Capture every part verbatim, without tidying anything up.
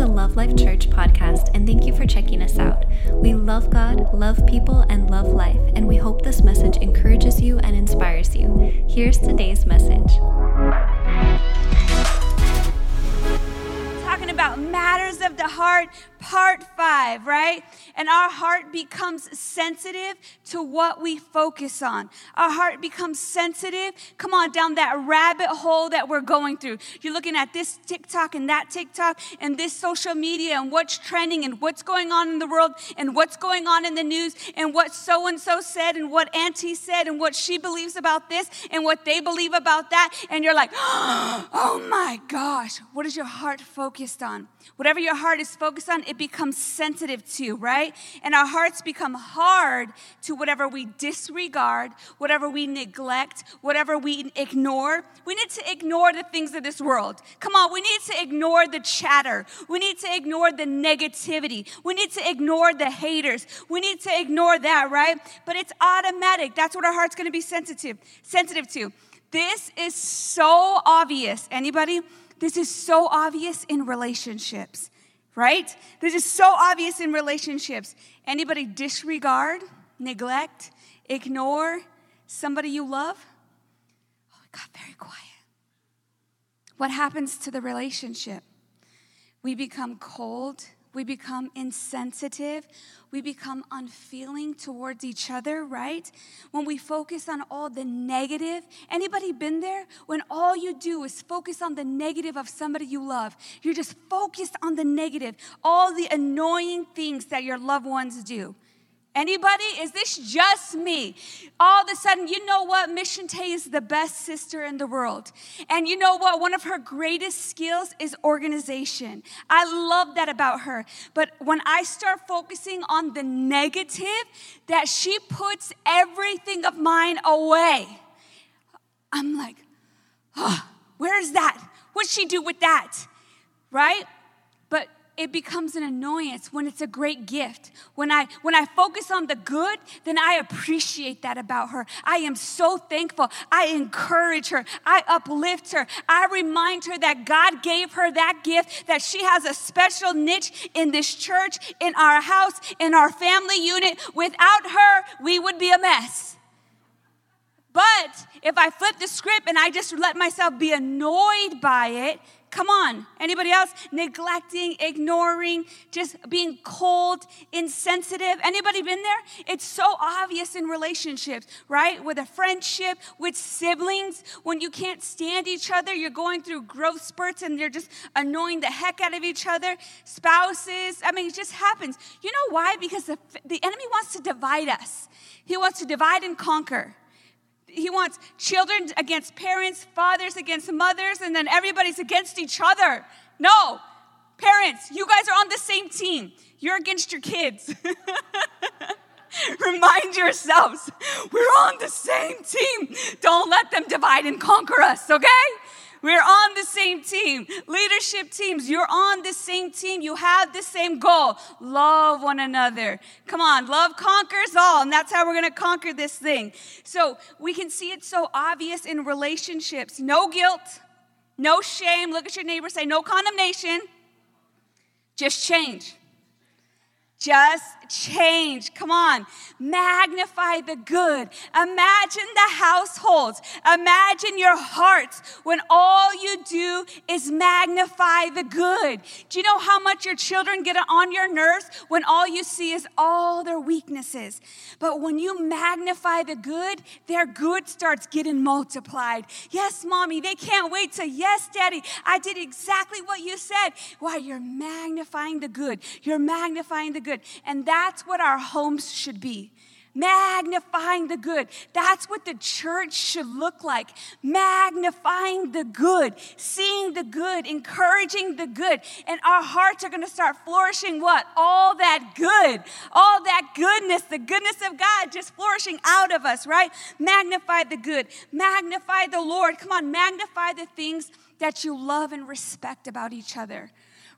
the Love Life Church podcast, and thank you for checking us out. We love God, love people, and love life, and we hope this message encourages you and inspires you. Here's today's message. Talking about matters of the heart, part five, right? And our heart becomes sensitive to what we focus on. Our heart becomes sensitive. Come on, down that rabbit hole that we're going through. You're looking at this TikTok and that TikTok and this social media and what's trending and what's going on in the world and what's going on in the news and what so-and-so said and what auntie said and what she believes about this and what they believe about that. And you're like, oh my gosh, what is your heart focused on? Whatever your heart is focused on, it becomes sensitive to, right? And our hearts become hard to whatever we disregard, whatever we neglect, whatever we ignore. We need to ignore the things of this world. Come on, we need to ignore the chatter. We need to ignore the negativity. We need to ignore the haters. We need to ignore that, right? But it's automatic. That's what our heart's going to be sensitive, sensitive to. This is so obvious. Anybody? This is so obvious in relationships. Right? This is so obvious in relationships. Anybody disregard, neglect, ignore somebody you love? Oh, it got very quiet. What happens to the relationship? We become cold. We become insensitive. We become unfeeling towards each other, right? When we focus on all the negative. Anybody been there? When all you do is focus on the negative of somebody you love. You're just focused on the negative. All the annoying things that your loved ones do. Anybody? Is this just me? All of a sudden, you know what? Miss Shantae is the best sister in the world. And you know what? One of her greatest skills is organization. I love that about her. But when I start focusing on the negative, that she puts everything of mine away, I'm like, oh, where is that? What'd she do with that? Right? But it becomes an annoyance when it's a great gift. When I when I focus on the good, then I appreciate that about her. I am so thankful. I encourage her. I uplift her. I remind her that God gave her that gift, that she has a special niche in this church, in our house, in our family unit. Without her, we would be a mess. But if I flip the script and I just let myself be annoyed by it, come on, anybody else? Neglecting, ignoring, just being cold, insensitive. Anybody been there? It's so obvious in relationships, right? With a friendship, with siblings, when you can't stand each other, you're going through growth spurts and they're just annoying the heck out of each other. Spouses, I mean, it just happens. You know why? Because the, the enemy wants to divide us. He wants to divide and conquer. He wants children against parents, fathers against mothers, and then everybody's against each other. No, parents, you guys are on the same team. You're against your kids. Remind yourselves, we're on the same team. Don't let them divide and conquer us, okay? We're on the same team. Leadership teams, you're on the same team. You have the same goal. Love one another. Come on, love conquers all, and that's how we're going to conquer this thing. So we can see it's so obvious in relationships. No guilt, no shame. Look at your neighbor, say no condemnation. Just change. Just change. Come on. Magnify the good. Imagine the households. Imagine your hearts when all you do is magnify the good. Do you know how much your children get on your nerves when all you see is all their weaknesses? But when you magnify the good, their good starts getting multiplied. Yes, mommy, they can't wait to, yes, daddy, I did exactly what you said. Why? You're magnifying the good. You're magnifying the good. And that's what our homes should be. Magnifying the good. That's what the church should look like. Magnifying the good, seeing the good, encouraging the good. And our hearts are going to start flourishing what? All that good. All that goodness, the goodness of God just flourishing out of us, right? Magnify the good. Magnify the Lord. Come on, magnify the things that you love and respect about each other.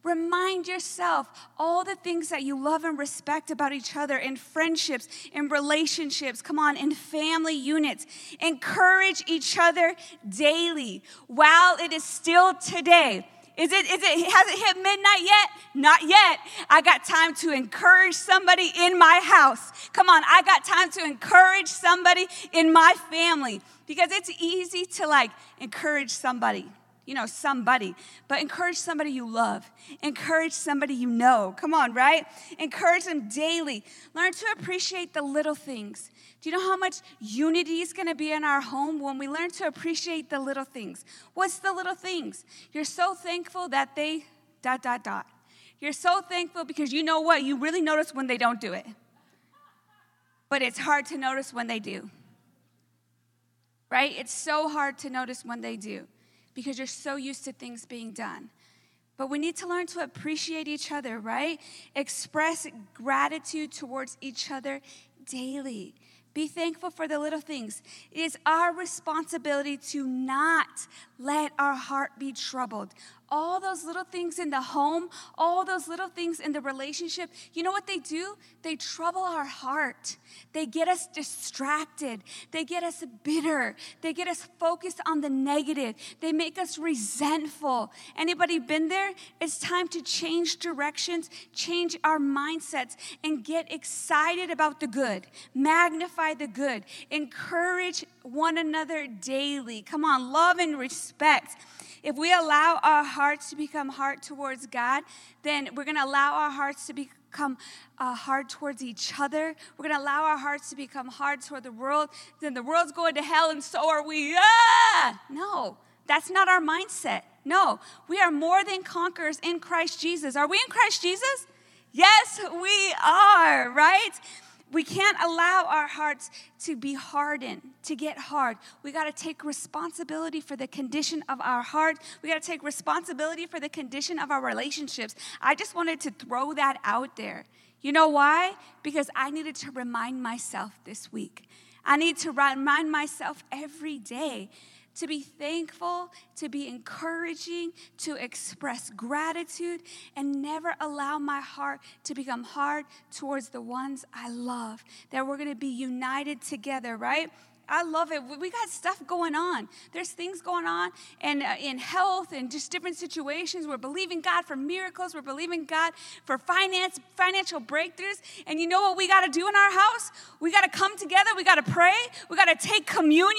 Remind yourself all the things that you love and respect about each other in friendships, in relationships, come on, in family units. Encourage each other daily while it is still today. Is it, is it, has it hit midnight yet? Not yet. I got time to encourage somebody in my house. Come on, I got time to encourage somebody in my family, because it's easy to like encourage somebody, you know, somebody, but encourage somebody you love, encourage somebody you know. Come on, right? Encourage them daily. Learn to appreciate the little things. Do you know how much unity is going to be in our home when we learn to appreciate the little things? What's the little things? You're so thankful that they dot, dot, dot. You're so thankful because you know what? You really notice when they don't do it. But it's hard to notice when they do. Right? It's so hard to notice when they do because you're so used to things being done. But we need to learn to appreciate each other, right? Express gratitude towards each other daily. Be thankful for the little things. It is our responsibility to not let our heart be troubled. All those little things in the home, all those little things in the relationship, you know what they do? They trouble our heart. They get us distracted. They get us bitter. They get us focused on the negative. They make us resentful. Anybody been there? It's time to change directions, change our mindsets, and get excited about the good. Magnify the good. Encourage one another daily. Come on, love and respect. If we allow our hearts to become hard towards God, then we're going to allow our hearts to become uh, hard towards each other. We're going to allow our hearts to become hard toward the world. Then the world's going to hell, and so are we. Ah! No, that's not our mindset. No, we are more than conquerors in Christ Jesus. Are we in Christ Jesus? Yes, we are, right? We can't allow our hearts to be hardened, to get hard. We got to take responsibility for the condition of our heart. We got to take responsibility for the condition of our relationships. I just wanted to throw that out there. You know why? Because I needed to remind myself this week. I need to remind myself every day to be thankful, to be encouraging, to express gratitude, and never allow my heart to become hard towards the ones I love, that we're going to be united together, right? I love it. We got stuff going on. There's things going on and uh, in health and just different situations. We're believing God for miracles. We're believing God for finance, financial breakthroughs. And you know what we got to do in our house? We got to come together. We got to pray. We got to take communion.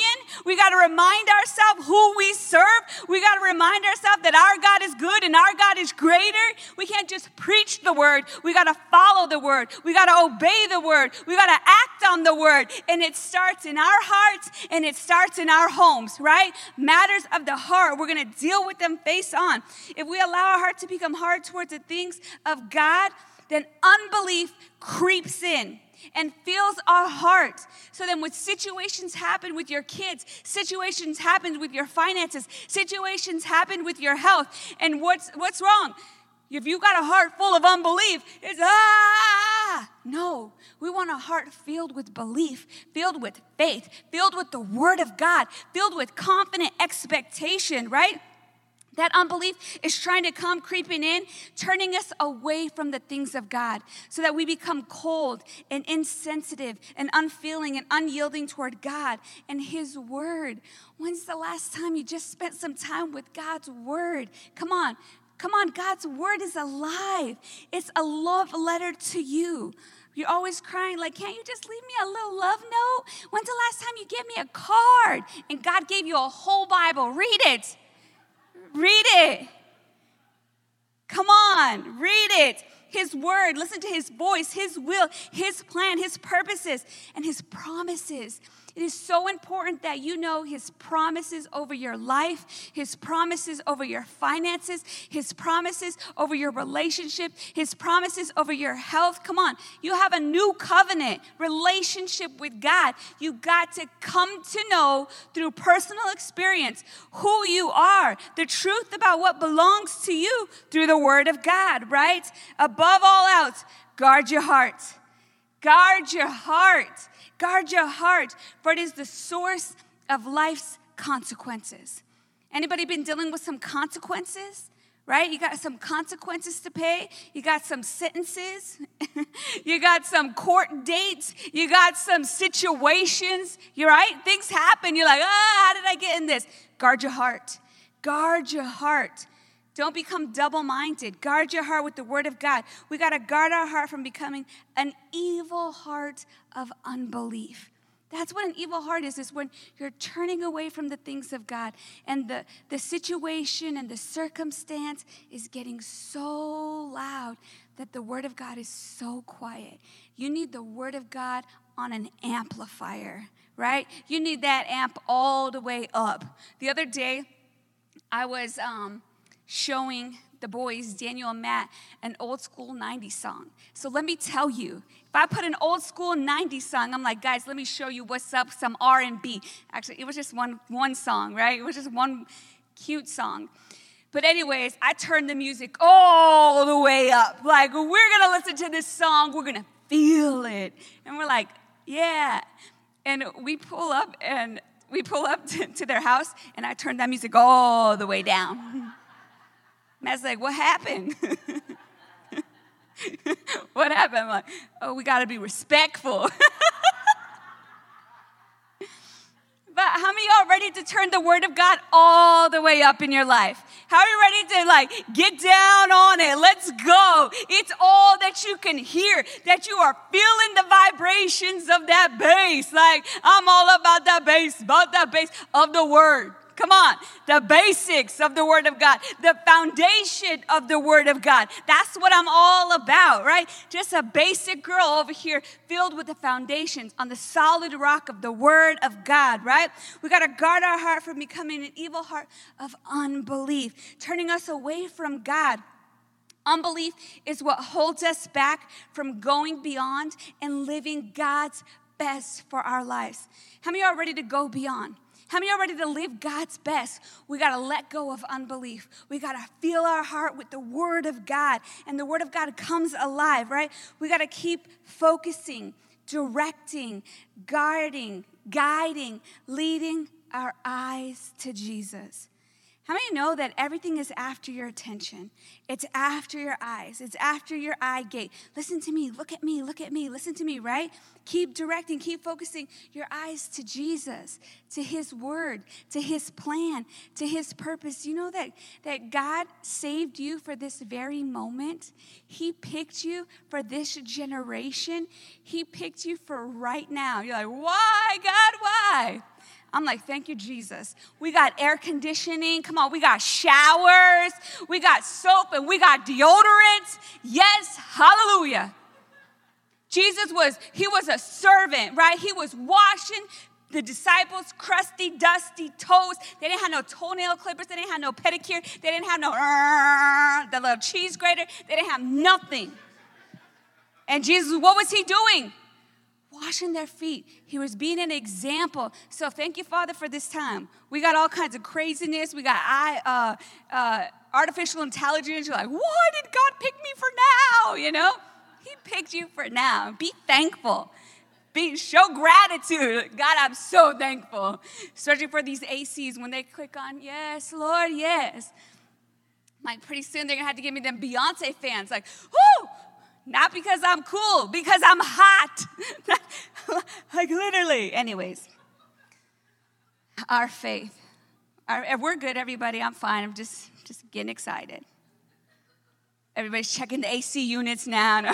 We got to remind ourselves who we serve. We got to remind ourselves that our God is good and our God is greater. We can't just preach the word. We got to follow the word. We got to obey the word. We got to act on the word. And it starts in our heart. Hearts, and it starts in our homes, right? Matters of the heart, we're going to deal with them face on. If we allow our heart to become hard towards the things of God, then unbelief creeps in and fills our heart. So then when situations happen with your kids, situations happen with your finances, situations happen with your health, and what's what's wrong? If you've got a heart full of unbelief, it's ah! No, we want a heart filled with belief, filled with faith, filled with the word of God, filled with confident expectation, right? That unbelief is trying to come creeping in, turning us away from the things of God so that we become cold and insensitive and unfeeling and unyielding toward God and his word. When's the last time you just spent some time with God's word? Come on. Come on, God's word is alive. It's a love letter to you. You're always crying, like, can't you just leave me a little love note? When's the last time you gave me a card? And God gave you a whole Bible. Read it. Read it. Come on, read it. His word, listen to his voice, his will, his plan, his purposes, and his promises. It is so important that you know his promises over your life, his promises over your finances, his promises over your relationship, his promises over your health. Come on, you have a new covenant relationship with God. You got to come to know through personal experience who you are, the truth about what belongs to you through the word of God, right? Above all else, guard your heart. Guard your heart. Guard your heart, for it is the source of life's consequences. Anybody been dealing with some consequences, right? You got some consequences to pay. You got some sentences. You got some court dates. You got some situations, you're right? Things happen. You're like, ah, oh, how did I get in this? Guard your heart. Guard your heart. Don't become double-minded. Guard your heart with the word of God. We got to guard our heart from becoming an evil heart of unbelief. That's what an evil heart is, is when you're turning away from the things of God, and the, the situation and the circumstance is getting so loud that the word of God is so quiet. You need the word of God on an amplifier, right? You need that amp all the way up. The other day, I was um, showing the boys, Daniel and Matt, an old school nineties song. So let me tell you, if I put an old school nineties song, I'm like, guys, let me show you what's up, some R and B. Actually, it was just one one song, right? It was just one cute song. But anyways, I turned the music all the way up. Like, we're going to listen to this song. We're going to feel it. And we're like, yeah. And we pull up, and we pull up to, to their house, and I turned that music all the way down. Matt's like, what happened? What happened? I'm like, oh, we got to be respectful. But how many of y'all ready to turn the word of God all the way up in your life? How are you ready to, like, get down on it? Let's go. It's all that you can hear, that you are feeling the vibrations of that bass. Like, I'm all about that bass, about that bass of the word. Come on, the basics of the word of God, the foundation of the word of God. That's what I'm all about, right? Just a basic girl over here filled with the foundations on the solid rock of the word of God, right? We got to guard our heart from becoming an evil heart of unbelief, turning us away from God. Unbelief is what holds us back from going beyond and living God's best for our lives. How many are ready to go beyond? How many are ready to live God's best? We got to let go of unbelief. We got to fill our heart with the word of God. And the word of God comes alive, right? We got to keep focusing, directing, guarding, guiding, leading our eyes to Jesus. How many know that everything is after your attention? It's after your eyes. It's after your eye gate. Listen to me. Look at me. Look at me. Listen to me, right? Keep directing. Keep focusing your eyes to Jesus, to his word, to his plan, to his purpose. You know that, that God saved you for this very moment. He picked you for this generation. He picked you for right now. You're like, why, God, why? I'm like, thank you, Jesus. We got air conditioning. Come on, we got showers. We got soap and we got deodorants. Yes, hallelujah. Jesus was, he was a servant, right? He was washing the disciples' crusty, dusty toes. They didn't have no toenail clippers. They didn't have no pedicure. They didn't have no, uh, the little cheese grater. They didn't have nothing. And Jesus, what was he doing? Washing their feet. He was being an example. So thank you, Father, for this time. We got all kinds of craziness. We got I, uh, uh, artificial intelligence. You're like, why did God pick me for now? You know, he picked you for now. Be thankful. Be, show gratitude. God, I'm so thankful. Searching for these A Cs when they click on, yes, Lord, yes. Like pretty soon they're going to have to give me them Beyonce fans. Like, whoo! Not because I'm cool, because I'm hot. Like literally. Anyways, our faith. Our, we're good, everybody. I'm fine. I'm just, just getting excited. Everybody's checking the A C units now. No.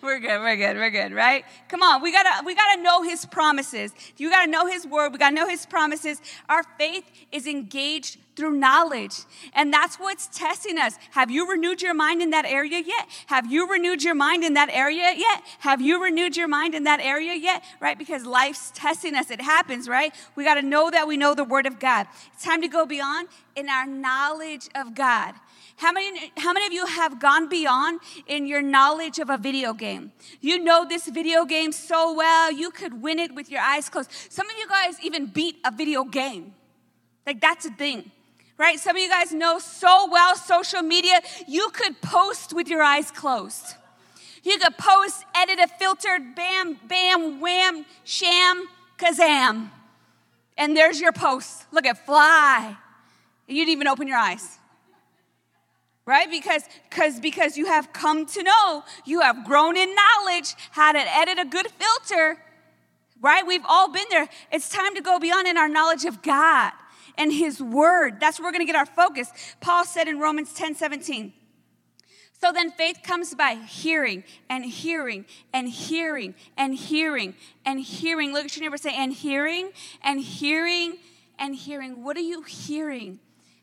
We're good, we're good, we're good, right? Come on, we gotta we gotta know his promises. You gotta know his word, we gotta know his promises. Our faith is engaged through knowledge, and that's what's testing us. Have you renewed your mind in that area yet? Have you renewed your mind in that area yet? Have you renewed your mind in that area yet? Right, because life's testing us. It happens, right? We gotta know that we know the word of God. It's time to go beyond in our knowledge of God. How many, how many of you have gone beyond in your knowledge of a video game? You know this video game so well, you could win it with your eyes closed. Some of you guys even beat a video game. Like, that's a thing, right? Some of you guys know so well social media, you could post with your eyes closed. You could post, edit a filtered, bam, bam, wham, sham, kazam. And there's your post. Look at fly. You didn't even open your eyes. Right? Because, because, because you have come to know, you have grown in knowledge how to edit a good filter, right? We've all been there. It's time to go beyond in our knowledge of God. and his word. That's where we're going to get our focus. Paul said in Romans ten seventeen, so then faith comes by hearing and hearing and hearing and hearing and hearing. Look at your neighbor and say, and hearing and hearing and hearing. What are you hearing?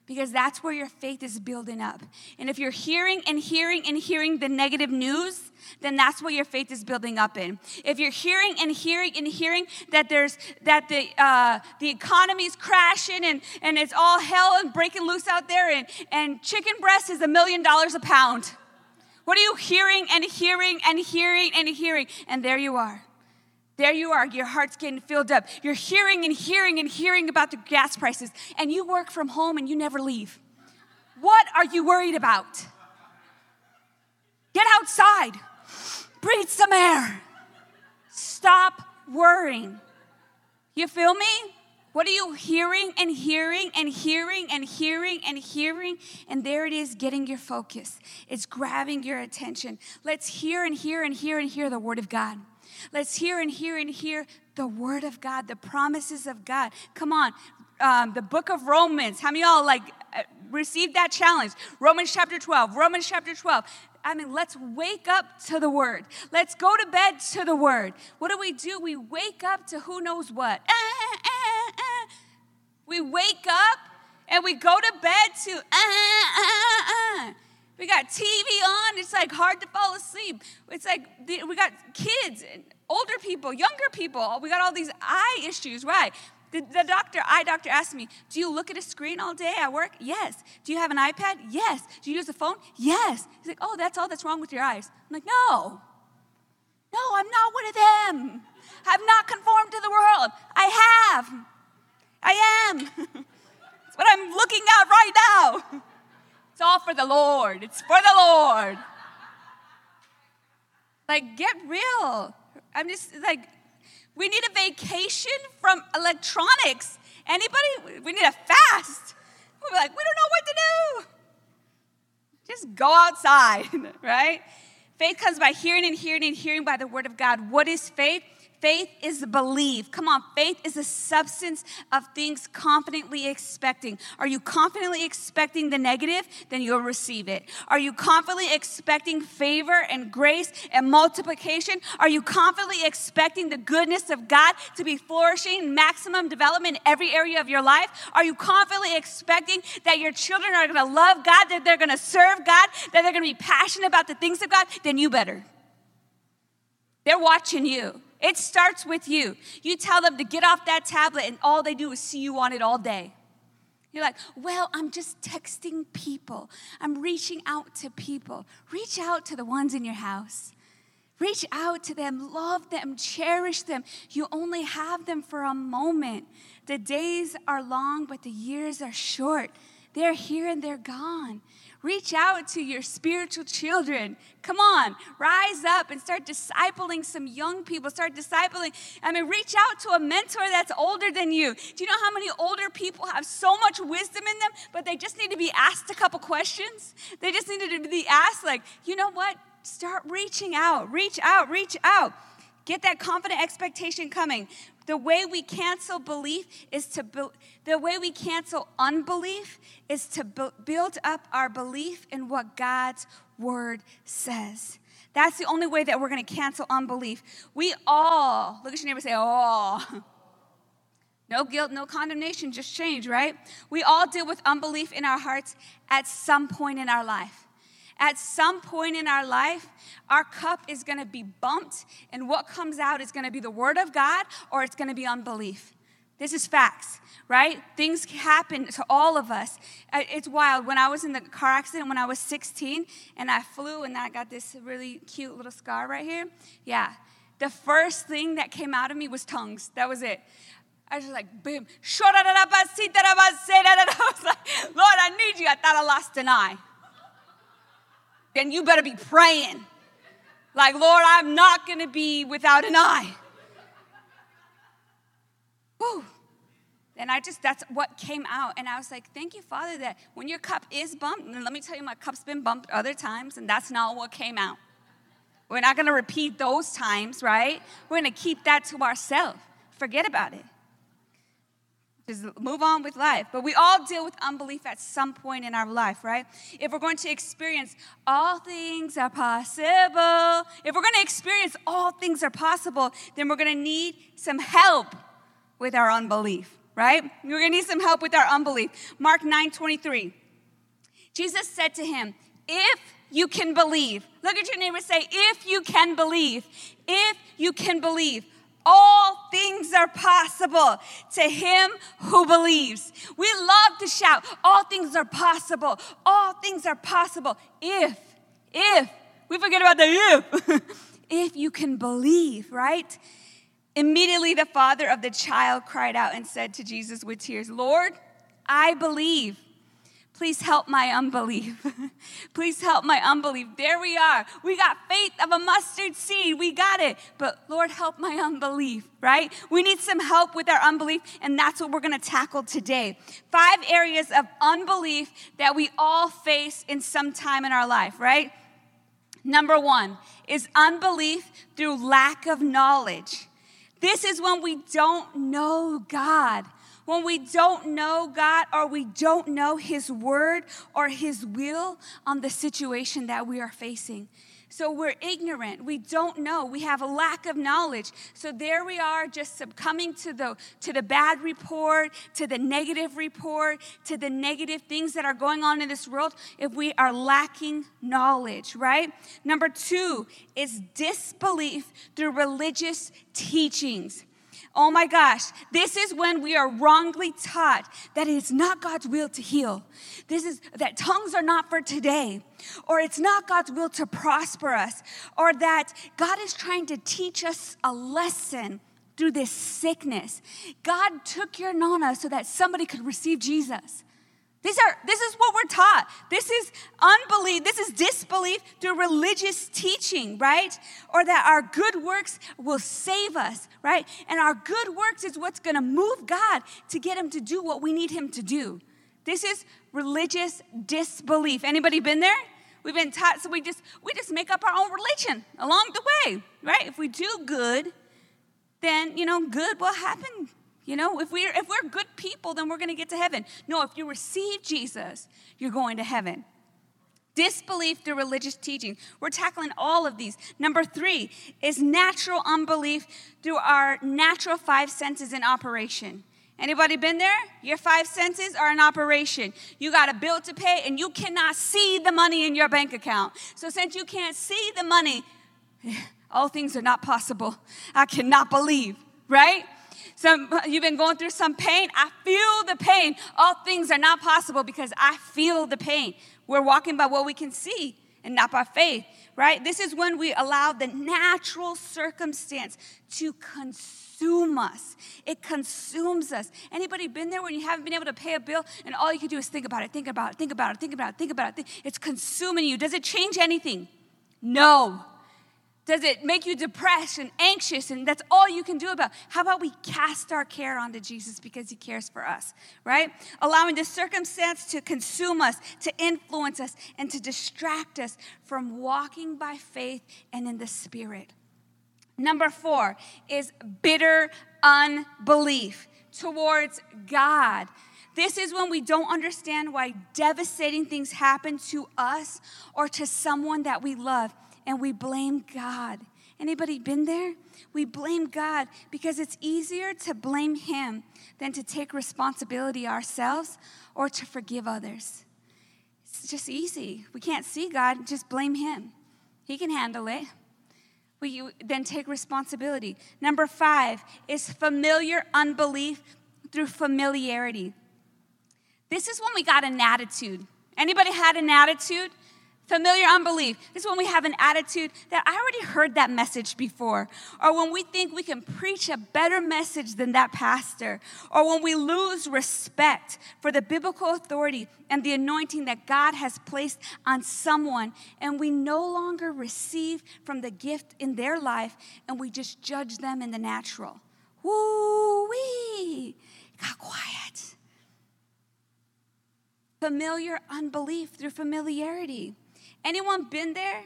Because that's where your faith is building up. And if you're hearing and hearing and hearing the negative news, then that's what your faith is building up in. If you're hearing and hearing and hearing that there's that the uh, the economy's crashing and, and it's all hell and breaking loose out there and, and chicken breast is a million dollars a pound. What are you hearing and hearing and hearing and hearing? And there you are. There you are. Your heart's getting filled up. You're hearing and hearing and hearing about the gas prices. And you work from home and you never leave. What are you worried about? Get outside. Breathe some air. Stop worrying. You feel me? What are you hearing and hearing and hearing and hearing and hearing? And there it is, getting your focus. It's grabbing your attention. Let's hear and hear and hear and hear the Word of God. Let's hear and hear and hear the Word of God, the promises of God. Come on, um, the book of Romans. How many of y'all like uh, received that challenge? Romans chapter twelve, Romans chapter twelve. I mean, let's wake up to the Word. Let's go to bed to the Word. What do we do? We wake up to who knows what. Uh, uh, uh. We wake up and we go to bed to uh, uh, uh. We got T V on. It's like hard to fall asleep. It's like we got kids, and older people, younger people. We got all these eye issues, right? The, the doctor, eye doctor asked me, do you look at a screen all day at work? Yes. Do you have an iPad? Yes. Do you use a phone? Yes. He's like, oh, that's all that's wrong with your eyes. I'm like, no. No, I'm not one of them. I've not conformed to the world. I have. I am. That's what I'm looking at right now. It's all for the Lord. It's for the Lord. Like, get real. I'm just like, we need a vacation from electronics. Anybody? We need a fast. We're like, we don't know what to do. Just go outside, right? Faith comes by hearing and hearing and hearing by the Word of God. What is faith? Faith is belief. Come on, faith is the substance of things confidently expecting. Are you confidently expecting the negative? Then you'll receive it. Are you confidently expecting favor and grace and multiplication? Are you confidently expecting the goodness of God to be flourishing, maximum development in every area of your life? Are you confidently expecting that your children are going to love God, that they're going to serve God, that they're going to be passionate about the things of God? Then you better. They're watching you. It starts with you. You tell them to get off that tablet and all they do is see you on it all day. You're like, well, I'm just texting people. I'm reaching out to people. Reach out to the ones in your house. Reach out to them. Love them. Cherish them. You only have them for a moment. The days are long, but the years are short. They're here and they're gone. Reach out to your spiritual children. Come on, rise up and start discipling some young people. Start discipling. I mean, reach out to a mentor that's older than you. Do you know how many older people have so much wisdom in them, but they just need to be asked a couple questions? They just need to be asked, like, you know what? Start reaching out. Reach out. Reach out. Get that confident expectation coming. The way we cancel belief is to bu- the way we cancel unbelief is to bu- build up our belief in what God's word says. That's the only way that we're going to cancel unbelief. We all look at your neighbor and say, "Oh, no guilt, no condemnation, just change." Right? We all deal with unbelief in our hearts at some point in our life. At some point in our life, our cup is going to be bumped, and what comes out is going to be the Word of God, or it's going to be unbelief. This is facts, right? Things happen to all of us. It's wild. When I was in the car accident when I was sixteen, and I flew, and I got this really cute little scar right here. Yeah. The first thing that came out of me was tongues. That was it. I was just like, boom. I was like, Lord, I need you. I thought I lost an eye. Then you better be praying. Like, Lord, I'm not going to be without an eye. Whew. And I just, that's what came out. And I was like, thank you, Father, that when your cup is bumped, and let me tell you, my cup's been bumped other times, and that's not what came out. We're not going to repeat those times, right? We're going to keep that to ourselves. Forget about it. Just move on with life. But we all deal with unbelief at some point in our life, right? If we're going to experience all things are possible, if we're going to experience all things are possible, then we're going to need some help with our unbelief, right? We're going to need some help with our unbelief. Mark nine twenty-three. Jesus said to him, if you can believe, look at your neighbor and say, if you can believe, if you can believe, all things are possible to him who believes. We love to shout, all things are possible. All things are possible. If, if, we forget about the if. If you can believe, right? Immediately the father of the child cried out and said to Jesus with tears, Lord, I believe. Please help my unbelief. Please help my unbelief. There we are. We got faith of a mustard seed. We got it. But Lord, help my unbelief, right? We need some help with our unbelief, and that's what we're going to tackle today. Five areas of unbelief that we all face in some time in our life, right? Number one is unbelief through lack of knowledge. This is when we don't know God. When we don't know God or we don't know His word or His will on the situation that we are facing. So we're ignorant. We don't know. We have a lack of knowledge. So there we are just succumbing to the, to the bad report, to the negative report, to the negative things that are going on in this world if we are lacking knowledge, right? Number two is disbelief through religious teachings. Oh my gosh, this is when we are wrongly taught that it's not God's will to heal. This is that tongues are not for today, or it's not God's will to prosper us, or that God is trying to teach us a lesson through this sickness. God took your nana so that somebody could receive Jesus. These are, this is what we're taught. This is unbelief. This is disbelief through religious teaching, right? Or that our good works will save us, right? And our good works is what's going to move God to get him to do what we need him to do. This is religious disbelief. Anybody been there? We've been taught, so we just we just make up our own religion along the way, right? If we do good, then, you know, good will happen. You know, if we're, if we're good people, then we're going to get to heaven. No, if you receive Jesus, you're going to heaven. Disbelief through religious teaching. We're tackling all of these. Number three is natural unbelief through our natural five senses in operation. Anybody been there? Your five senses are in operation. You got a bill to pay, and you cannot see the money in your bank account. So since you can't see the money, all things are not possible. I cannot believe, right? Some, you've been going through some pain. I feel the pain. All things are not possible because I feel the pain. We're walking by what we can see and not by faith, right? This is when we allow the natural circumstance to consume us. It consumes us. Anybody been there when you haven't been able to pay a bill and all you can do is think about it, think about it, think about it, think about it, think about it. Think about it. It's consuming you. Does it change anything? No. Does it make you depressed and anxious and that's all you can do about it? How about we cast our care onto Jesus because he cares for us, right? Allowing the circumstance to consume us, to influence us, and to distract us from walking by faith and in the Spirit. Number four is bitter unbelief towards God. This is when we don't understand why devastating things happen to us or to someone that we love. And we blame God. Anybody been there? We blame God because it's easier to blame him than to take responsibility ourselves or to forgive others. It's just easy. We can't see God. Just blame him. He can handle it. We then take responsibility. Number five is familiar unbelief through familiarity. This is when we got an attitude. Anybody had an attitude? Familiar unbelief. This is when we have an attitude that I already heard that message before. Or when we think we can preach a better message than that pastor. Or when we lose respect for the biblical authority and the anointing that God has placed on someone. And we no longer receive from the gift in their life. And we just judge them in the natural. Woo-wee. Got quiet. Familiar unbelief through familiarity. Anyone been there,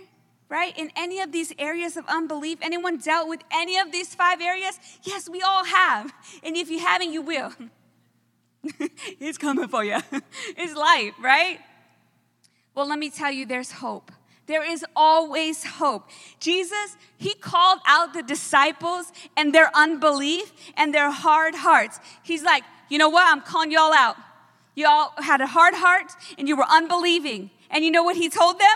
right? In any of these areas of unbelief? Anyone dealt with any of these five areas? Yes, we all have. And if you haven't, you will. He's coming for you. It's life, right? Well, let me tell you, there's hope. There is always hope. Jesus, he called out the disciples and their unbelief and their hard hearts. He's like, you know what? I'm calling y'all out. Y'all had a hard heart and you were unbelieving. And you know what he told them?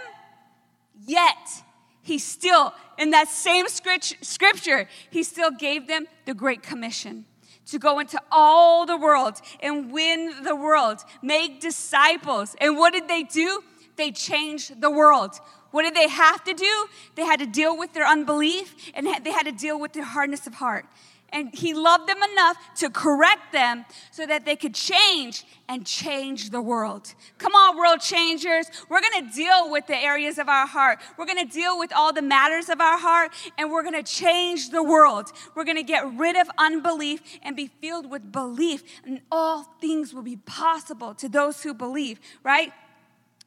Yet, he still, in that same scripture, he still gave them the Great Commission to go into all the world and win the world, make disciples. And what did they do? They changed the world. What did they have to do? They had to deal with their unbelief and they had to deal with their hardness of heart. And he loved them enough to correct them so that they could change and change the world. Come on, world changers. We're going to deal with the areas of our heart. We're going to deal with all the matters of our heart, and we're going to change the world. We're going to get rid of unbelief and be filled with belief, and all things will be possible to those who believe, right?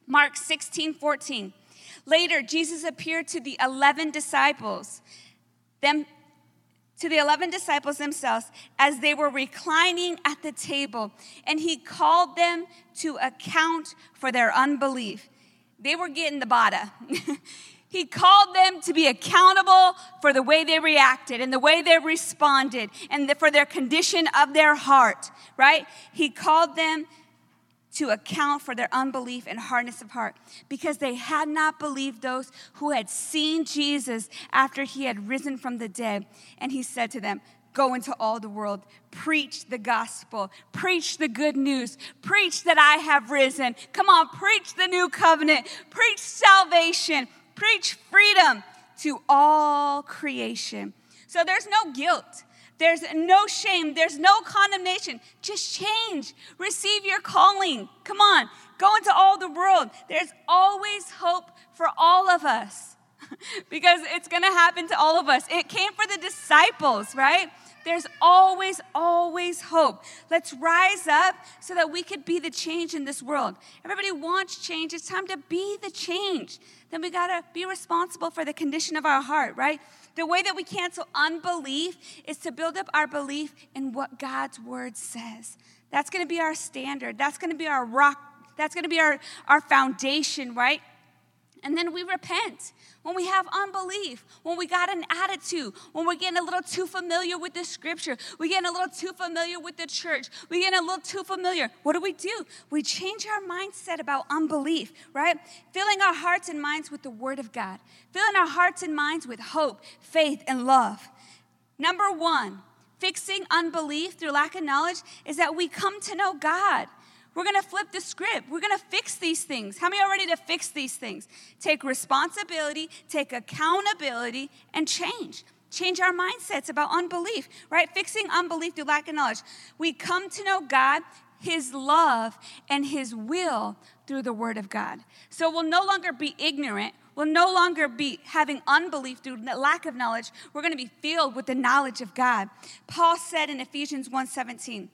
Mark sixteen fourteen. Later, Jesus appeared to the eleven disciples. Them to the eleven disciples themselves as they were reclining at the table, and he called them to account for their unbelief. They were getting the bada. He called them to be accountable for the way they reacted and the way they responded and the, for their condition of their heart, right? He called them to account for their unbelief and hardness of heart, because they had not believed those who had seen Jesus after he had risen from the dead. And he said to them, go into all the world, preach the gospel, preach the good news, preach that I have risen. Come on, preach the new covenant, preach salvation, preach freedom to all creation. So there's no guilt. There's no shame. There's no condemnation. Just change. Receive your calling. Come on. Go into all the world. There's always hope for all of us, because it's going to happen to all of us. It came for the disciples, right? There's always, always hope. Let's rise up so that we could be the change in this world. Everybody wants change. It's time to be the change. Then we got to be responsible for the condition of our heart, right? The way that we cancel unbelief is to build up our belief in what God's word says. That's going to be our standard. That's going to be our rock. That's going to be our, our foundation, right? And then we repent when we have unbelief, when we got an attitude, when we're getting a little too familiar with the scripture, we're getting a little too familiar with the church, we're getting a little too familiar. What do we do? We change our mindset about unbelief, right? Filling our hearts and minds with the word of God, filling our hearts and minds with hope, faith, and love. Number one, fixing unbelief through lack of knowledge is that we come to know God. We're going to flip the script. We're going to fix these things. How many are ready to fix these things? Take responsibility, take accountability, and change. Change our mindsets about unbelief, right? Fixing unbelief through lack of knowledge. We come to know God, his love, and his will through the word of God. So we'll no longer be ignorant. We'll no longer be having unbelief through lack of knowledge. We're going to be filled with the knowledge of God. Paul said in Ephesians one seventeen,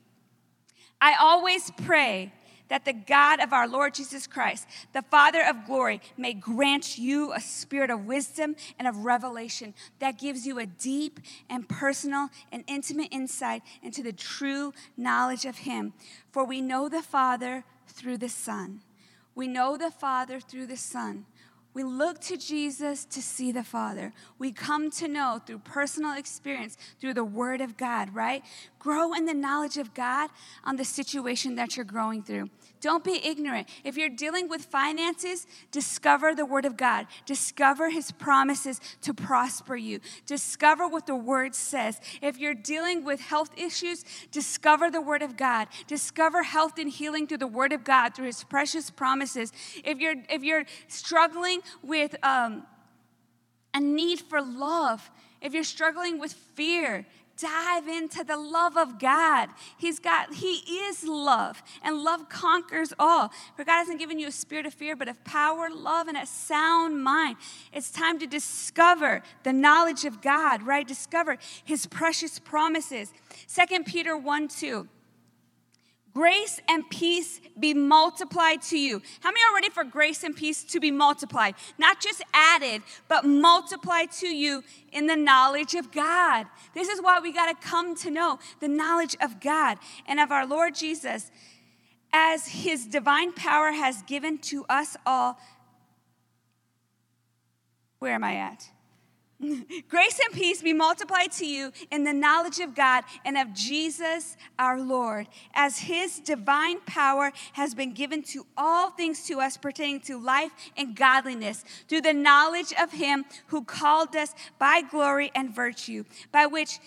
I always pray that the God of our Lord Jesus Christ, the Father of glory, may grant you a spirit of wisdom and of revelation that gives you a deep and personal and intimate insight into the true knowledge of him. For we know the Father through the Son. We know the Father through the Son. We look to Jesus to see the Father. We come to know through personal experience, through the word of God, right? Grow in the knowledge of God on the situation that you're growing through. Don't be ignorant. If you're dealing with finances, discover the word of God. Discover his promises to prosper you. Discover what the word says. If you're dealing with health issues, discover the word of God. Discover health and healing through the word of God, through his precious promises. If you're, if you're struggling with um, a need for love, if you're struggling with fear, dive into the love of God. He's got, he is love, and love conquers all. For God hasn't given you a spirit of fear, but of power, love, and a sound mind. It's time to discover the knowledge of God, right? Discover his precious promises. Second Peter one two. Grace and peace be multiplied to you. How many are ready for grace and peace to be multiplied? Not just added, but multiplied to you in the knowledge of God. This is why we got to come to know the knowledge of God and of our Lord Jesus, as his divine power has given to us all. Where am I at? Grace and peace be multiplied to you in the knowledge of God and of Jesus our Lord, as his divine power has been given to all things to us pertaining to life and godliness, through the knowledge of him who called us by glory and virtue, by which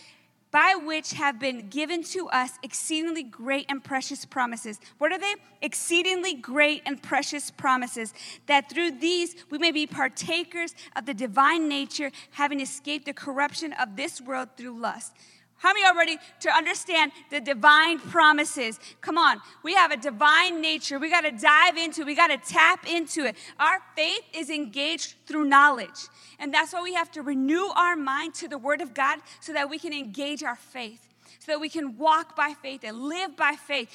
by which have been given to us exceedingly great and precious promises. What are they? Exceedingly great and precious promises, that through these we may be partakers of the divine nature, having escaped the corruption of this world through lust. How many are ready to understand the divine promises? Come on, we have a divine nature. We got to dive into it. We got to tap into it. Our faith is engaged through knowledge. And that's why we have to renew our mind to the Word of God, so that we can engage our faith, so that we can walk by faith and live by faith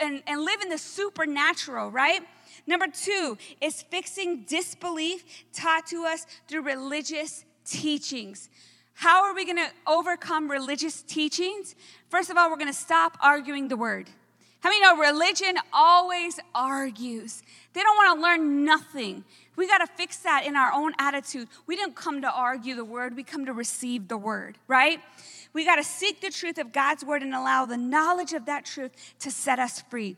and, and live in the supernatural, right? Number two is fixing disbelief taught to us through religious teachings. How are we going to overcome religious teachings? First of all, we're going to stop arguing the word. How many know religion always argues? They don't want to learn nothing. We got to fix that in our own attitude. We didn't come to argue the word. We come to receive the word, right? We got to seek the truth of God's word and allow the knowledge of that truth to set us free.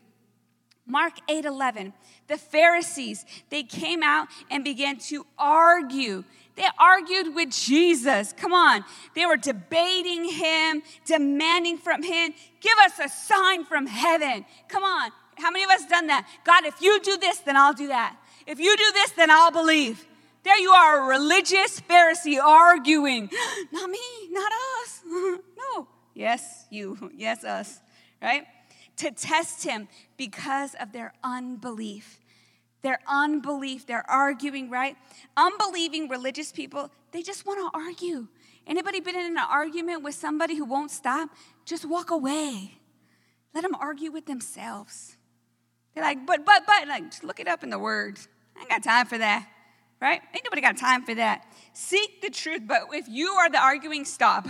Mark eight eleven, the Pharisees, they came out and began to argue. They argued with Jesus. Come on. They were debating him, demanding from him, give us a sign from heaven. Come on. How many of us done that? God, if you do this, then I'll do that. If you do this, then I'll believe. There you are, a religious Pharisee arguing. Not me, not us. No. Yes, you. Yes, us. Right? To test him because of their unbelief. Their unbelief, they're arguing, right? Unbelieving religious people, they just want to argue. Anybody been in an argument with somebody who won't stop? Just walk away. Let them argue with themselves. They're like, but, but, but, like, just look it up in the Word. I ain't got time for that, right? Ain't nobody got time for that. Seek the truth, but if you are the arguing, stop.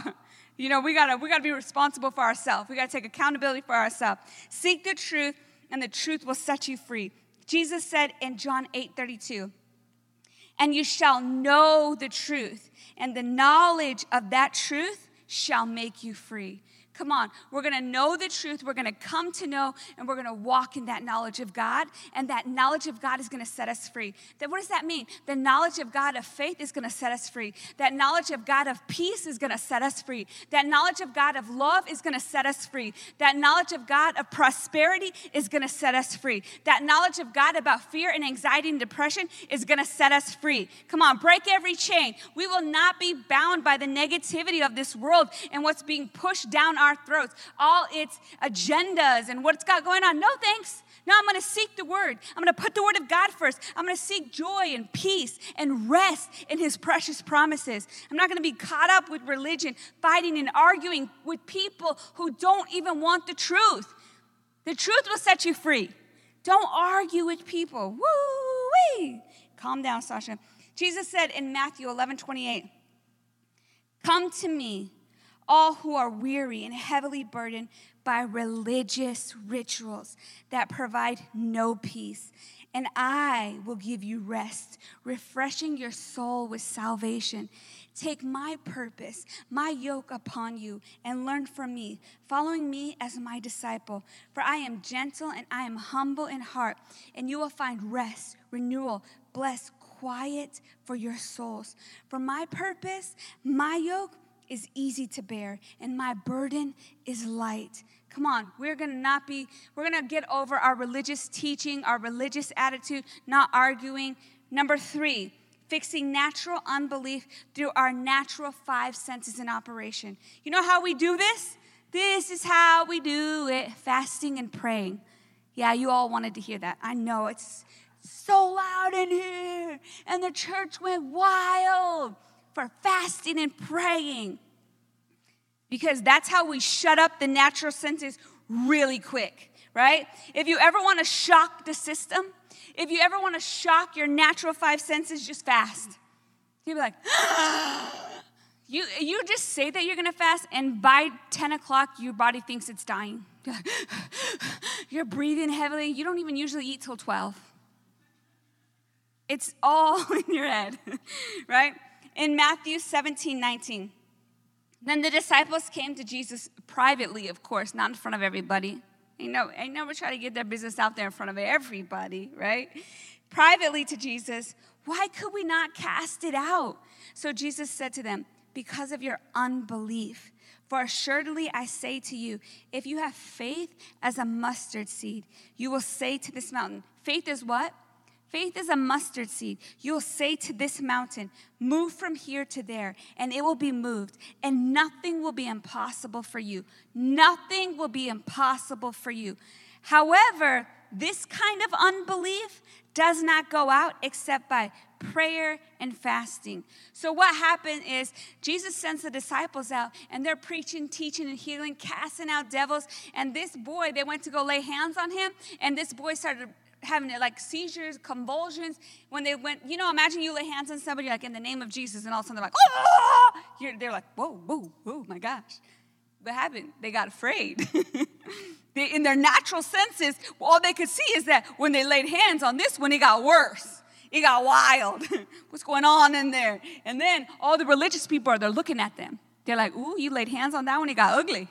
You know, we gotta, we gotta be responsible for ourselves. We gotta take accountability for ourselves. Seek the truth, and the truth will set you free. Jesus said in John eight thirty-two, and you shall know the truth, and the knowledge of that truth shall make you free. Come on, we're going to know the truth, we're going to come to know, and we're going to walk in that knowledge of God, and that knowledge of God is going to set us free. Then what does that mean? The knowledge of God of faith is going to set us free. That knowledge of God of peace is going to set us free. That knowledge of God of love is going to set us free. That knowledge of God of prosperity is going to set us free. That knowledge of God about fear and anxiety and depression is going to set us free. Come on, break every chain. We will not be bound by the negativity of this world and what's being pushed down our throats, all its agendas and what's got going on. No thanks. No, I'm going to seek the word. I'm going to put the word of God first. I'm going to seek joy and peace and rest in his precious promises. I'm not going to be caught up with religion, fighting and arguing with people who don't even want the truth. The truth will set you free. Don't argue with people. Woo-wee. Calm down, Sasha. Jesus said in Matthew eleven twenty-eight, come to me, all who are weary and heavily burdened by religious rituals that provide no peace, and I will give you rest, refreshing your soul with salvation. Take my purpose, my yoke upon you, and learn from me, following me as my disciple. For I am gentle and I am humble in heart, and you will find rest, renewal, blessed quiet for your souls. For my purpose, my yoke is easy to bear, and my burden is light. Come on, we're going to not be, we're going to get over our religious teaching, our religious attitude, not arguing. Number three, fixing natural unbelief through our natural five senses in operation. You know how we do this? This is how we do it, fasting and praying. Yeah, you all wanted to hear that. I know, it's so loud in here, and the church went wild for fasting and praying, because that's how we shut up the natural senses really quick, right? If you ever want to shock the system, if you ever want to shock your natural five senses, just fast. You'll be like, you you just say that you're going to fast, and by ten o'clock, your body thinks it's dying. You're, like, you're breathing heavily. You don't even usually eat till twelve. It's all in your head, right? In Matthew seventeen nineteen, then the disciples came to Jesus privately, of course, not in front of everybody. You know, I never try to get their business out there in front of everybody, right? Privately to Jesus, why could we not cast it out? So Jesus said to them, because of your unbelief. For assuredly I say to you, if you have faith as a mustard seed, you will say to this mountain. Faith is what? Faith is a mustard seed. You will say to this mountain, move from here to there, and it will be moved, and nothing will be impossible for you. Nothing will be impossible for you. However, this kind of unbelief does not go out except by prayer and fasting. So what happened is Jesus sends the disciples out, and they're preaching, teaching, and healing, casting out devils. And this boy, they went to go lay hands on him, and this boy started having like seizures, convulsions. When they went, you know, imagine you lay hands on somebody, like, in the name of Jesus, and all of a sudden they're like, oh! You're, they're like, whoa, whoa, whoa, my gosh. What happened? They got afraid. They, in their natural senses, all they could see is that when they laid hands on this one, it got worse. It got wild. What's going on in there? And then all the religious people are, they're looking at them. They're like, ooh, you laid hands on that one, it got ugly.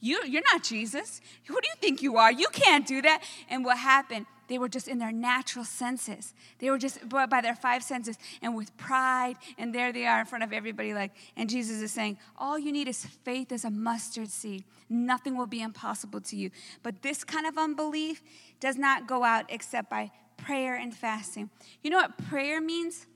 you, you're not Jesus. Who do you think you are? You can't do that. And what happened? They were just in their natural senses. They were just brought by their five senses and with pride. And there they are in front of everybody. Like, and Jesus is saying, all you need is faith as a mustard seed. Nothing will be impossible to you. But this kind of unbelief does not go out except by prayer and fasting. You know what prayer means?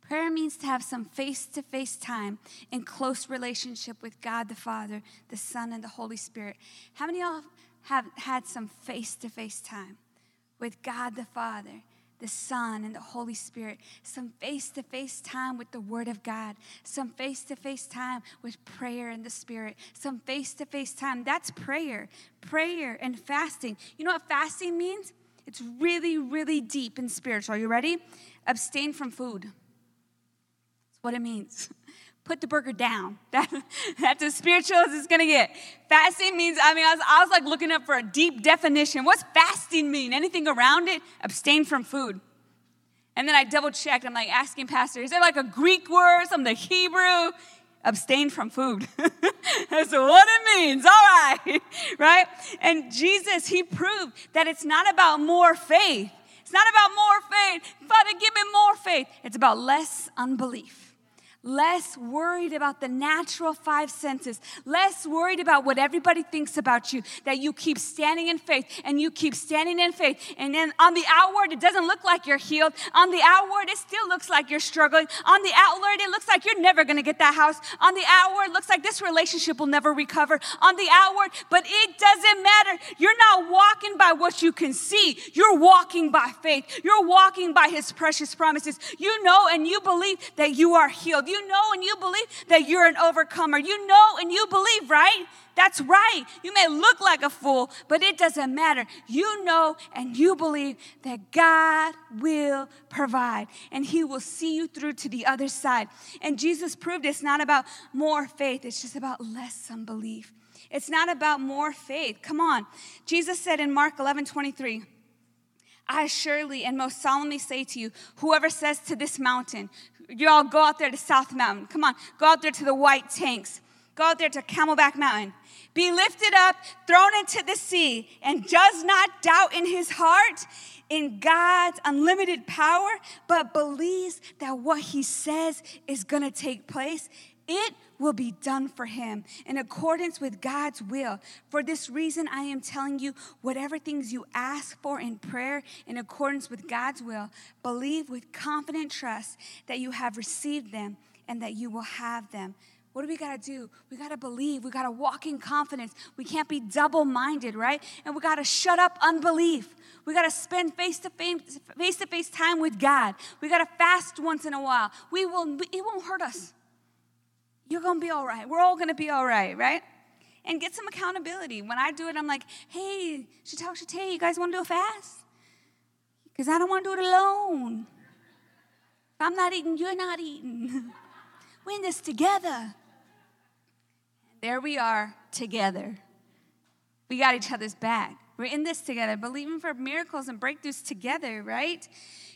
Prayer means to have some face-to-face time in close relationship with God the Father, the Son, and the Holy Spirit. How many of y'all have had some face-to-face time with God the Father, the Son, and the Holy Spirit? Some face-to-face time with the Word of God. Some face-to-face time with prayer and the Spirit. Some face-to-face time. That's prayer. Prayer and fasting. You know what fasting means? It's really, really deep and spiritual. Are you ready? Abstain from food. That's what it means. Put the burger down. That, that's as spiritual as it's going to get. Fasting means, I mean, I was, I was like looking up for a deep definition. What's fasting mean? Anything around it? Abstain from food. And then I double checked. I'm like asking pastor, is there like a Greek word, some of the Hebrew? Abstain from food. That's what it means. All right. Right? And Jesus, he proved that it's not about more faith. It's not about more faith. Father, give me more faith. It's about less unbelief. Less worried about the natural five senses. Less worried about what everybody thinks about you. That you keep standing in faith and you keep standing in faith. And then on the outward, it doesn't look like you're healed. On the outward, it still looks like you're struggling. On the outward, it looks like you're never going to get that house. On the outward, it looks like this relationship will never recover. On the outward, but it doesn't matter. You're not walking by what you can see. You're walking by faith. You're walking by His precious promises. You know and you believe that you are healed. You know and you believe that you're an overcomer. You know and you believe, right? That's right. You may look like a fool, but it doesn't matter. You know and you believe that God will provide, and He will see you through to the other side. And Jesus proved it's not about more faith. It's just about less unbelief. It's not about more faith. Come on. Jesus said in Mark eleven twenty-three, I surely and most solemnly say to you, whoever says to this mountain, y'all go out there to South Mountain. Come on, go out there to the White Tanks. Go out there to Camelback Mountain. Be lifted up, thrown into the sea, and does not doubt in his heart in God's unlimited power, but believes that what he says is going to take place. It will be done for him in accordance with God's will. For this reason, I am telling you, whatever things you ask for in prayer in accordance with God's will, believe with confident trust that you have received them and that you will have them. What do we got to do? We got to believe. We got to walk in confidence. We can't be double-minded, right? And we got to shut up unbelief. We got to spend face-to-face, face-to-face time with God. We got to fast once in a while. We will. It won't hurt us. You're going to be all right. We're all going to be all right, right? and get some accountability. When I do it, I'm like, hey, Chantal, Chantal, you guys want to do a fast? Because I don't want to do it alone. If I'm not eating, you're not eating. We're in this together. There we are together. We got each other's back. We're in this together, believing for miracles and breakthroughs together, right?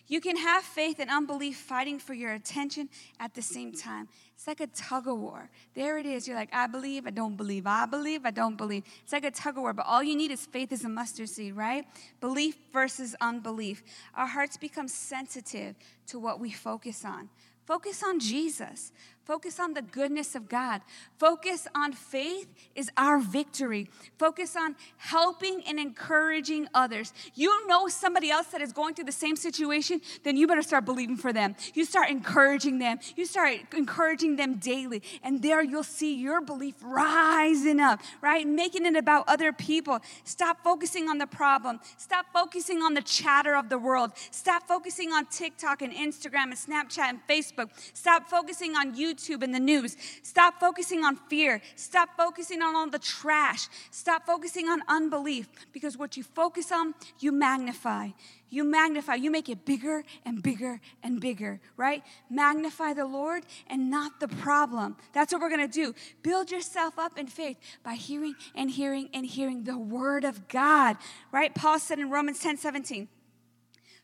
You can have faith and unbelief fighting for your attention at the same time. It's like a tug of war. There it is. You're like, I believe, I don't believe, I believe, I don't believe. It's like a tug of war, but all you need is faith as a mustard seed, right? Belief versus unbelief. Our hearts become sensitive to what we focus on. Focus on Jesus. Focus on the goodness of God. Focus on faith is our victory. Focus on helping and encouraging others. You know somebody else that is going through the same situation, then you better start believing for them. You start encouraging them. You start encouraging them daily. And there you'll see your belief rising up, right? Making it about other people. Stop focusing on the problem. Stop focusing on the chatter of the world. Stop focusing on TikTok and Instagram and Snapchat and Facebook. Stop focusing on YouTube. YouTube and the news. Stop focusing on fear. Stop focusing on all the trash. Stop focusing on unbelief, because what you focus on, you magnify. You magnify. You make it bigger and bigger and bigger, right? Magnify the Lord and not the problem. That's what we're going to do. Build yourself up in faith by hearing and hearing and hearing the word of God, right? Paul said in Romans ten seventeen.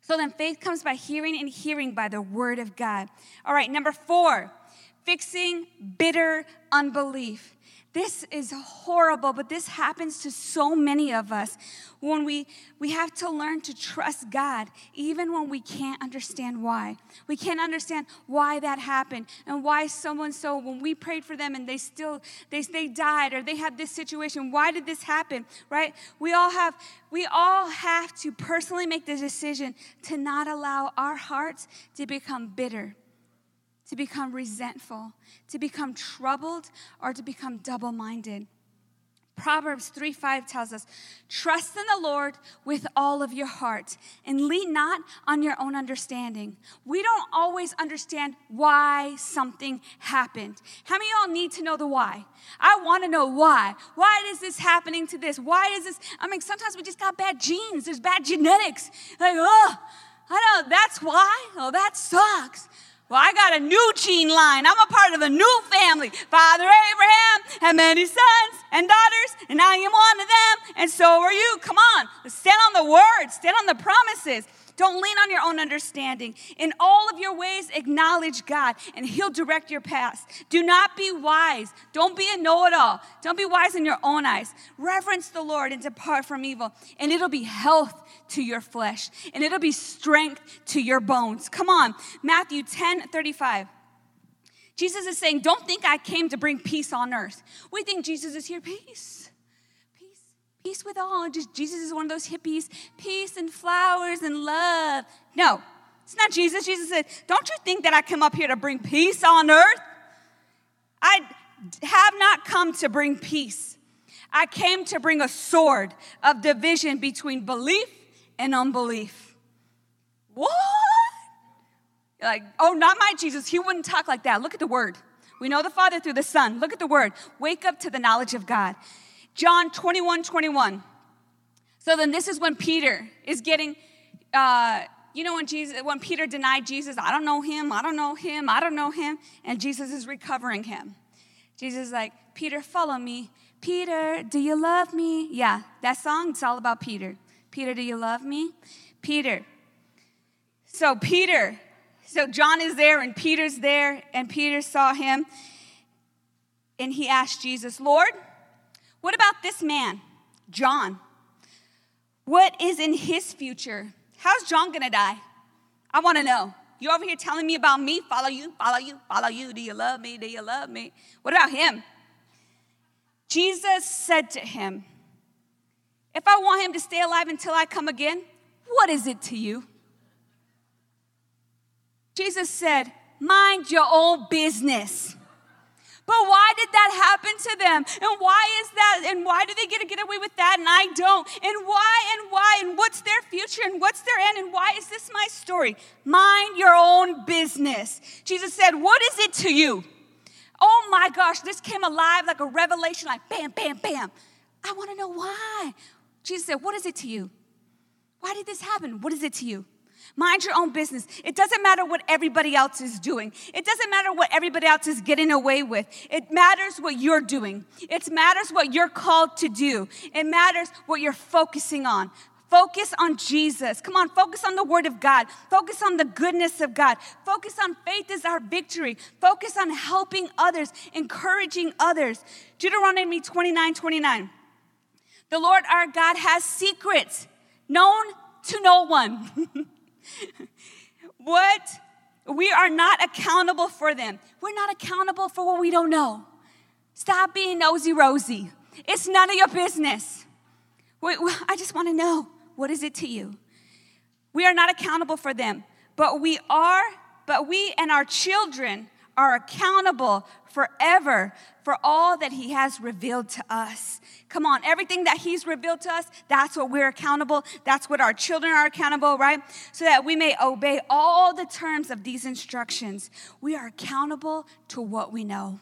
So then faith comes by hearing and hearing by the word of God. All right, number four. Fixing bitter unbelief. This is horrible, but this happens to so many of us when we, we have to learn to trust God, even when we can't understand why. We can't understand why that happened and why so-and-so, when we prayed for them and they still, they, they died or they had this situation, why did this happen, right? We all have, we all have to personally make the decision to not allow our hearts to become bitter, to become resentful, to become troubled, or to become double-minded. Proverbs three five tells us, trust in the Lord with all of your heart and lean not on your own understanding. We don't always understand why something happened. How many of y'all need to know the why? I want to know why. Why is this happening to this? Why is this? I mean, sometimes we just got bad genes. There's bad genetics. Like, oh, I don't, that's why? Oh, that sucks. Well, I got a new gene line. I'm a part of a new family. Father Abraham had many sons and daughters, and I am one of them, and so are you. Come on, stand on the word. Stand on the promises. Don't lean on your own understanding. In all of your ways, acknowledge God, and he'll direct your paths. Do not be wise. Don't be a know-it-all. Don't be wise in your own eyes. Reverence the Lord and depart from evil, and it'll be health to your flesh, and it'll be strength to your bones. Come on. Matthew ten thirty-five. Jesus is saying, don't think I came to bring peace on earth. We think Jesus is here, peace. Peace. Peace with all. Just Jesus is one of those hippies. Peace and flowers and love. No, it's not Jesus. Jesus said, don't you think that I come up here to bring peace on earth? I have not come to bring peace. I came to bring a sword of division between belief and unbelief. What? You're like, oh, not my Jesus. He wouldn't talk like that. Look at the word. We know the Father through the Son. Look at the word. Wake up to the knowledge of God. John twenty-one twenty-one. So then this is when Peter is getting, uh, you know, when Jesus, when Peter denied Jesus, I don't know him, I don't know him, I don't know him. And Jesus is recovering him. Jesus is like, Peter, follow me. Peter, do you love me? Yeah, that song, it's all about Peter. Peter, do you love me? Peter. So Peter, so John is there and Peter's there and Peter saw him and he asked Jesus, Lord, what about this man, John? What is in his future? How's John gonna die? I wanna know. You're over here telling me about me, follow you, follow you, follow you. Do you love me? Do you love me? What about him? Jesus said to him, if I want him to stay alive until I come again, what is it to you? Jesus said, mind your own business. But why did that happen to them? And why is that? And why do they get to get away with that and I don't? And why and why? And what's their future? And what's their end? And why is this my story? Mind your own business. Jesus said, what is it to you? Oh my gosh, this came alive like a revelation, like bam, bam, bam. I want to know why. Jesus said, what is it to you? Why did this happen? What is it to you? Mind your own business. It doesn't matter what everybody else is doing. It doesn't matter what everybody else is getting away with. It matters what you're doing. It matters what you're called to do. It matters what you're focusing on. Focus on Jesus. Come on, focus on the Word of God. Focus on the goodness of God. Focus on faith is our victory. Focus on helping others, encouraging others. Deuteronomy twenty-nine twenty-nine. The Lord our God has secrets known to no one. What? We are not accountable for them. We're not accountable for what we don't know. Stop being nosy-rosy. It's none of your business. Wait, I just want to know, what is it to you? We are not accountable for them, but we are, but we and our children are accountable forever for all that He has revealed to us. Come on, everything that He's revealed to us, that's what we're accountable. That's what our children are accountable, right? So that we may obey all the terms of these instructions. We are accountable to what we know.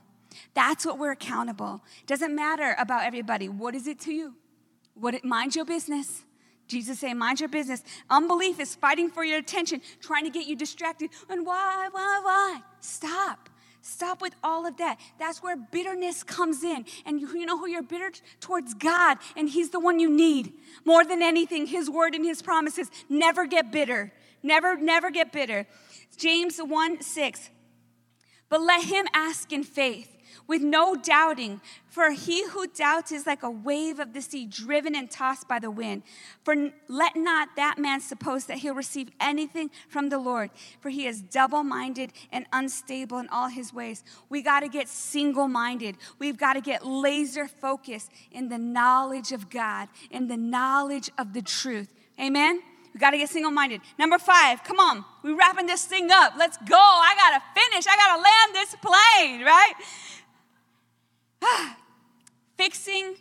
That's what we're accountable. Doesn't matter about everybody. What is it to you? What it, mind your business. Jesus saying, mind your business. Unbelief is fighting for your attention, trying to get you distracted. And why, why, why? Stop. Stop with all of that. That's where bitterness comes in. And you, you know who you're bitter towards? God. And He's the one you need. More than anything, His word and His promises. Never get bitter. Never, never get bitter. James one six. But let him ask in faith, with no doubting, for he who doubts is like a wave of the sea, driven and tossed by the wind. For let not that man suppose that he'll receive anything from the Lord, for he is double-minded and unstable in all his ways. We got to get single-minded. We've got to get laser-focused in the knowledge of God, in the knowledge of the truth. Amen? We got to get single-minded. Number five, come on. We're wrapping this thing up. Let's go. I got to finish. I got to land this plane, right? Ah, fixing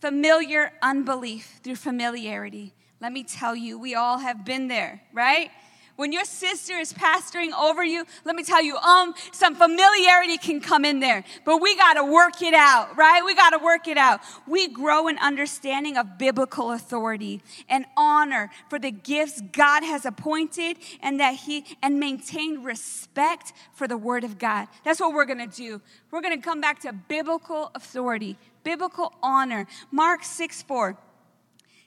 familiar unbelief through familiarity. Let me tell you, we all have been there, right? When your sister is pastoring over you, let me tell you, um, some familiarity can come in there. But we got to work it out, right? We got to work it out. We grow an understanding of biblical authority and honor for the gifts God has appointed, and that He, and maintain respect for the Word of God. That's what we're going to do. We're going to come back to biblical authority, biblical honor. Mark six four,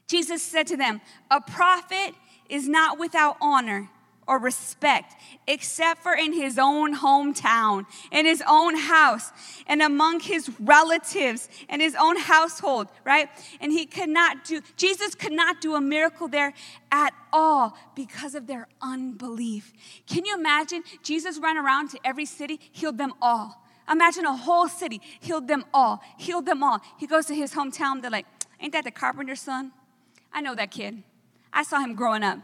Jesus said to them, a prophet is not without honor or respect, except for in his own hometown, in his own house, and among his relatives, and his own household, right? And he could not do, Jesus could not do a miracle there at all because of their unbelief. Can you imagine? Jesus ran around to every city, healed them all. Imagine a whole city, healed them all, healed them all. He goes to his hometown, they're like, ain't that the carpenter's son? I know that kid. I saw him growing up.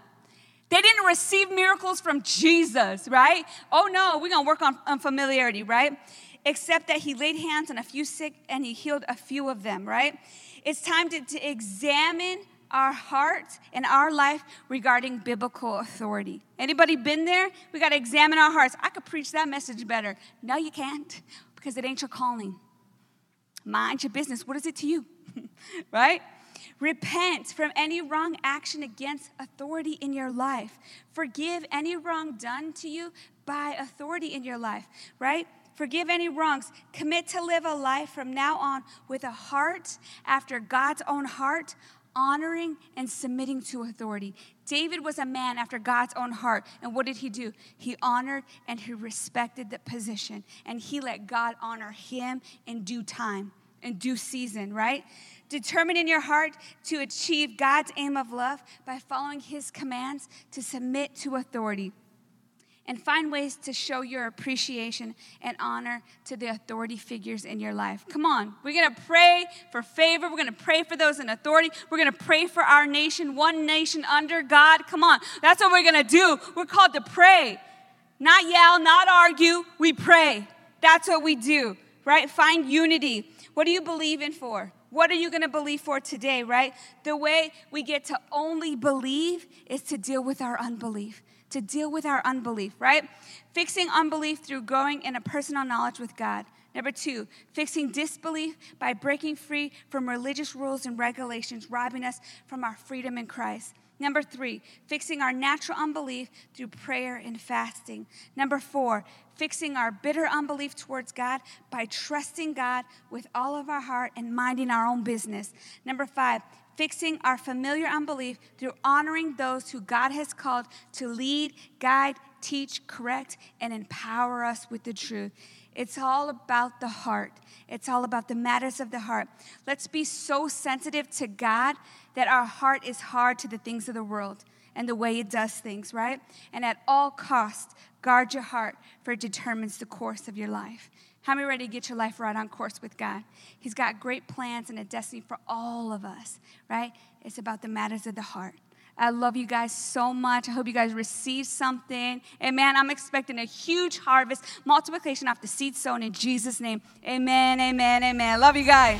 They didn't receive miracles from Jesus, right? Oh, no, we're going to work on, on familiarity, right? Except that he laid hands on a few sick and he healed a few of them, right? It's time to, to examine our hearts and our life regarding biblical authority. Anybody been there? We got to examine our hearts. I could preach that message better. No, you can't, because it ain't your calling. Mind your business. What is it to you, right? Repent from any wrong action against authority in your life. Forgive any wrong done to you by authority in your life, right? Forgive any wrongs. Commit to live a life from now on with a heart after God's own heart, honoring and submitting to authority. David was a man after God's own heart. And what did he do? He honored and he respected the position. And he let God honor him in due time, in due season, right? Determine in your heart to achieve God's aim of love by following His commands to submit to authority. And find ways to show your appreciation and honor to the authority figures in your life. Come on. We're going to pray for favor. We're going to pray for those in authority. We're going to pray for our nation, one nation under God. Come on. That's what we're going to do. We're called to pray. Not yell, not argue. We pray. That's what we do, right? Find unity. What are you believing for? What are you going to believe for today, right? The way we get to only believe is to deal with our unbelief, to deal with our unbelief, right? Fixing unbelief through growing in a personal knowledge with God. Number two, fixing disbelief by breaking free from religious rules and regulations, robbing us from our freedom in Christ. Number three, fixing our natural unbelief through prayer and fasting. Number four, fixing our bitter unbelief towards God by trusting God with all of our heart and minding our own business. Number five, fixing our familiar unbelief through honoring those who God has called to lead, guide, teach, correct, and empower us with the truth. It's all about the heart. It's all about the matters of the heart. Let's be so sensitive to God that our heart is hard to the things of the world and the way it does things, right? And at all costs, guard your heart, for it determines the course of your life. How many are ready to get your life right on course with God? He's got great plans and a destiny for all of us, right? It's about the matters of the heart. I love you guys so much. I hope you guys receive something. Amen. I'm expecting a huge harvest, multiplication off the seed sown in Jesus' name. Amen, amen, amen. Love you guys.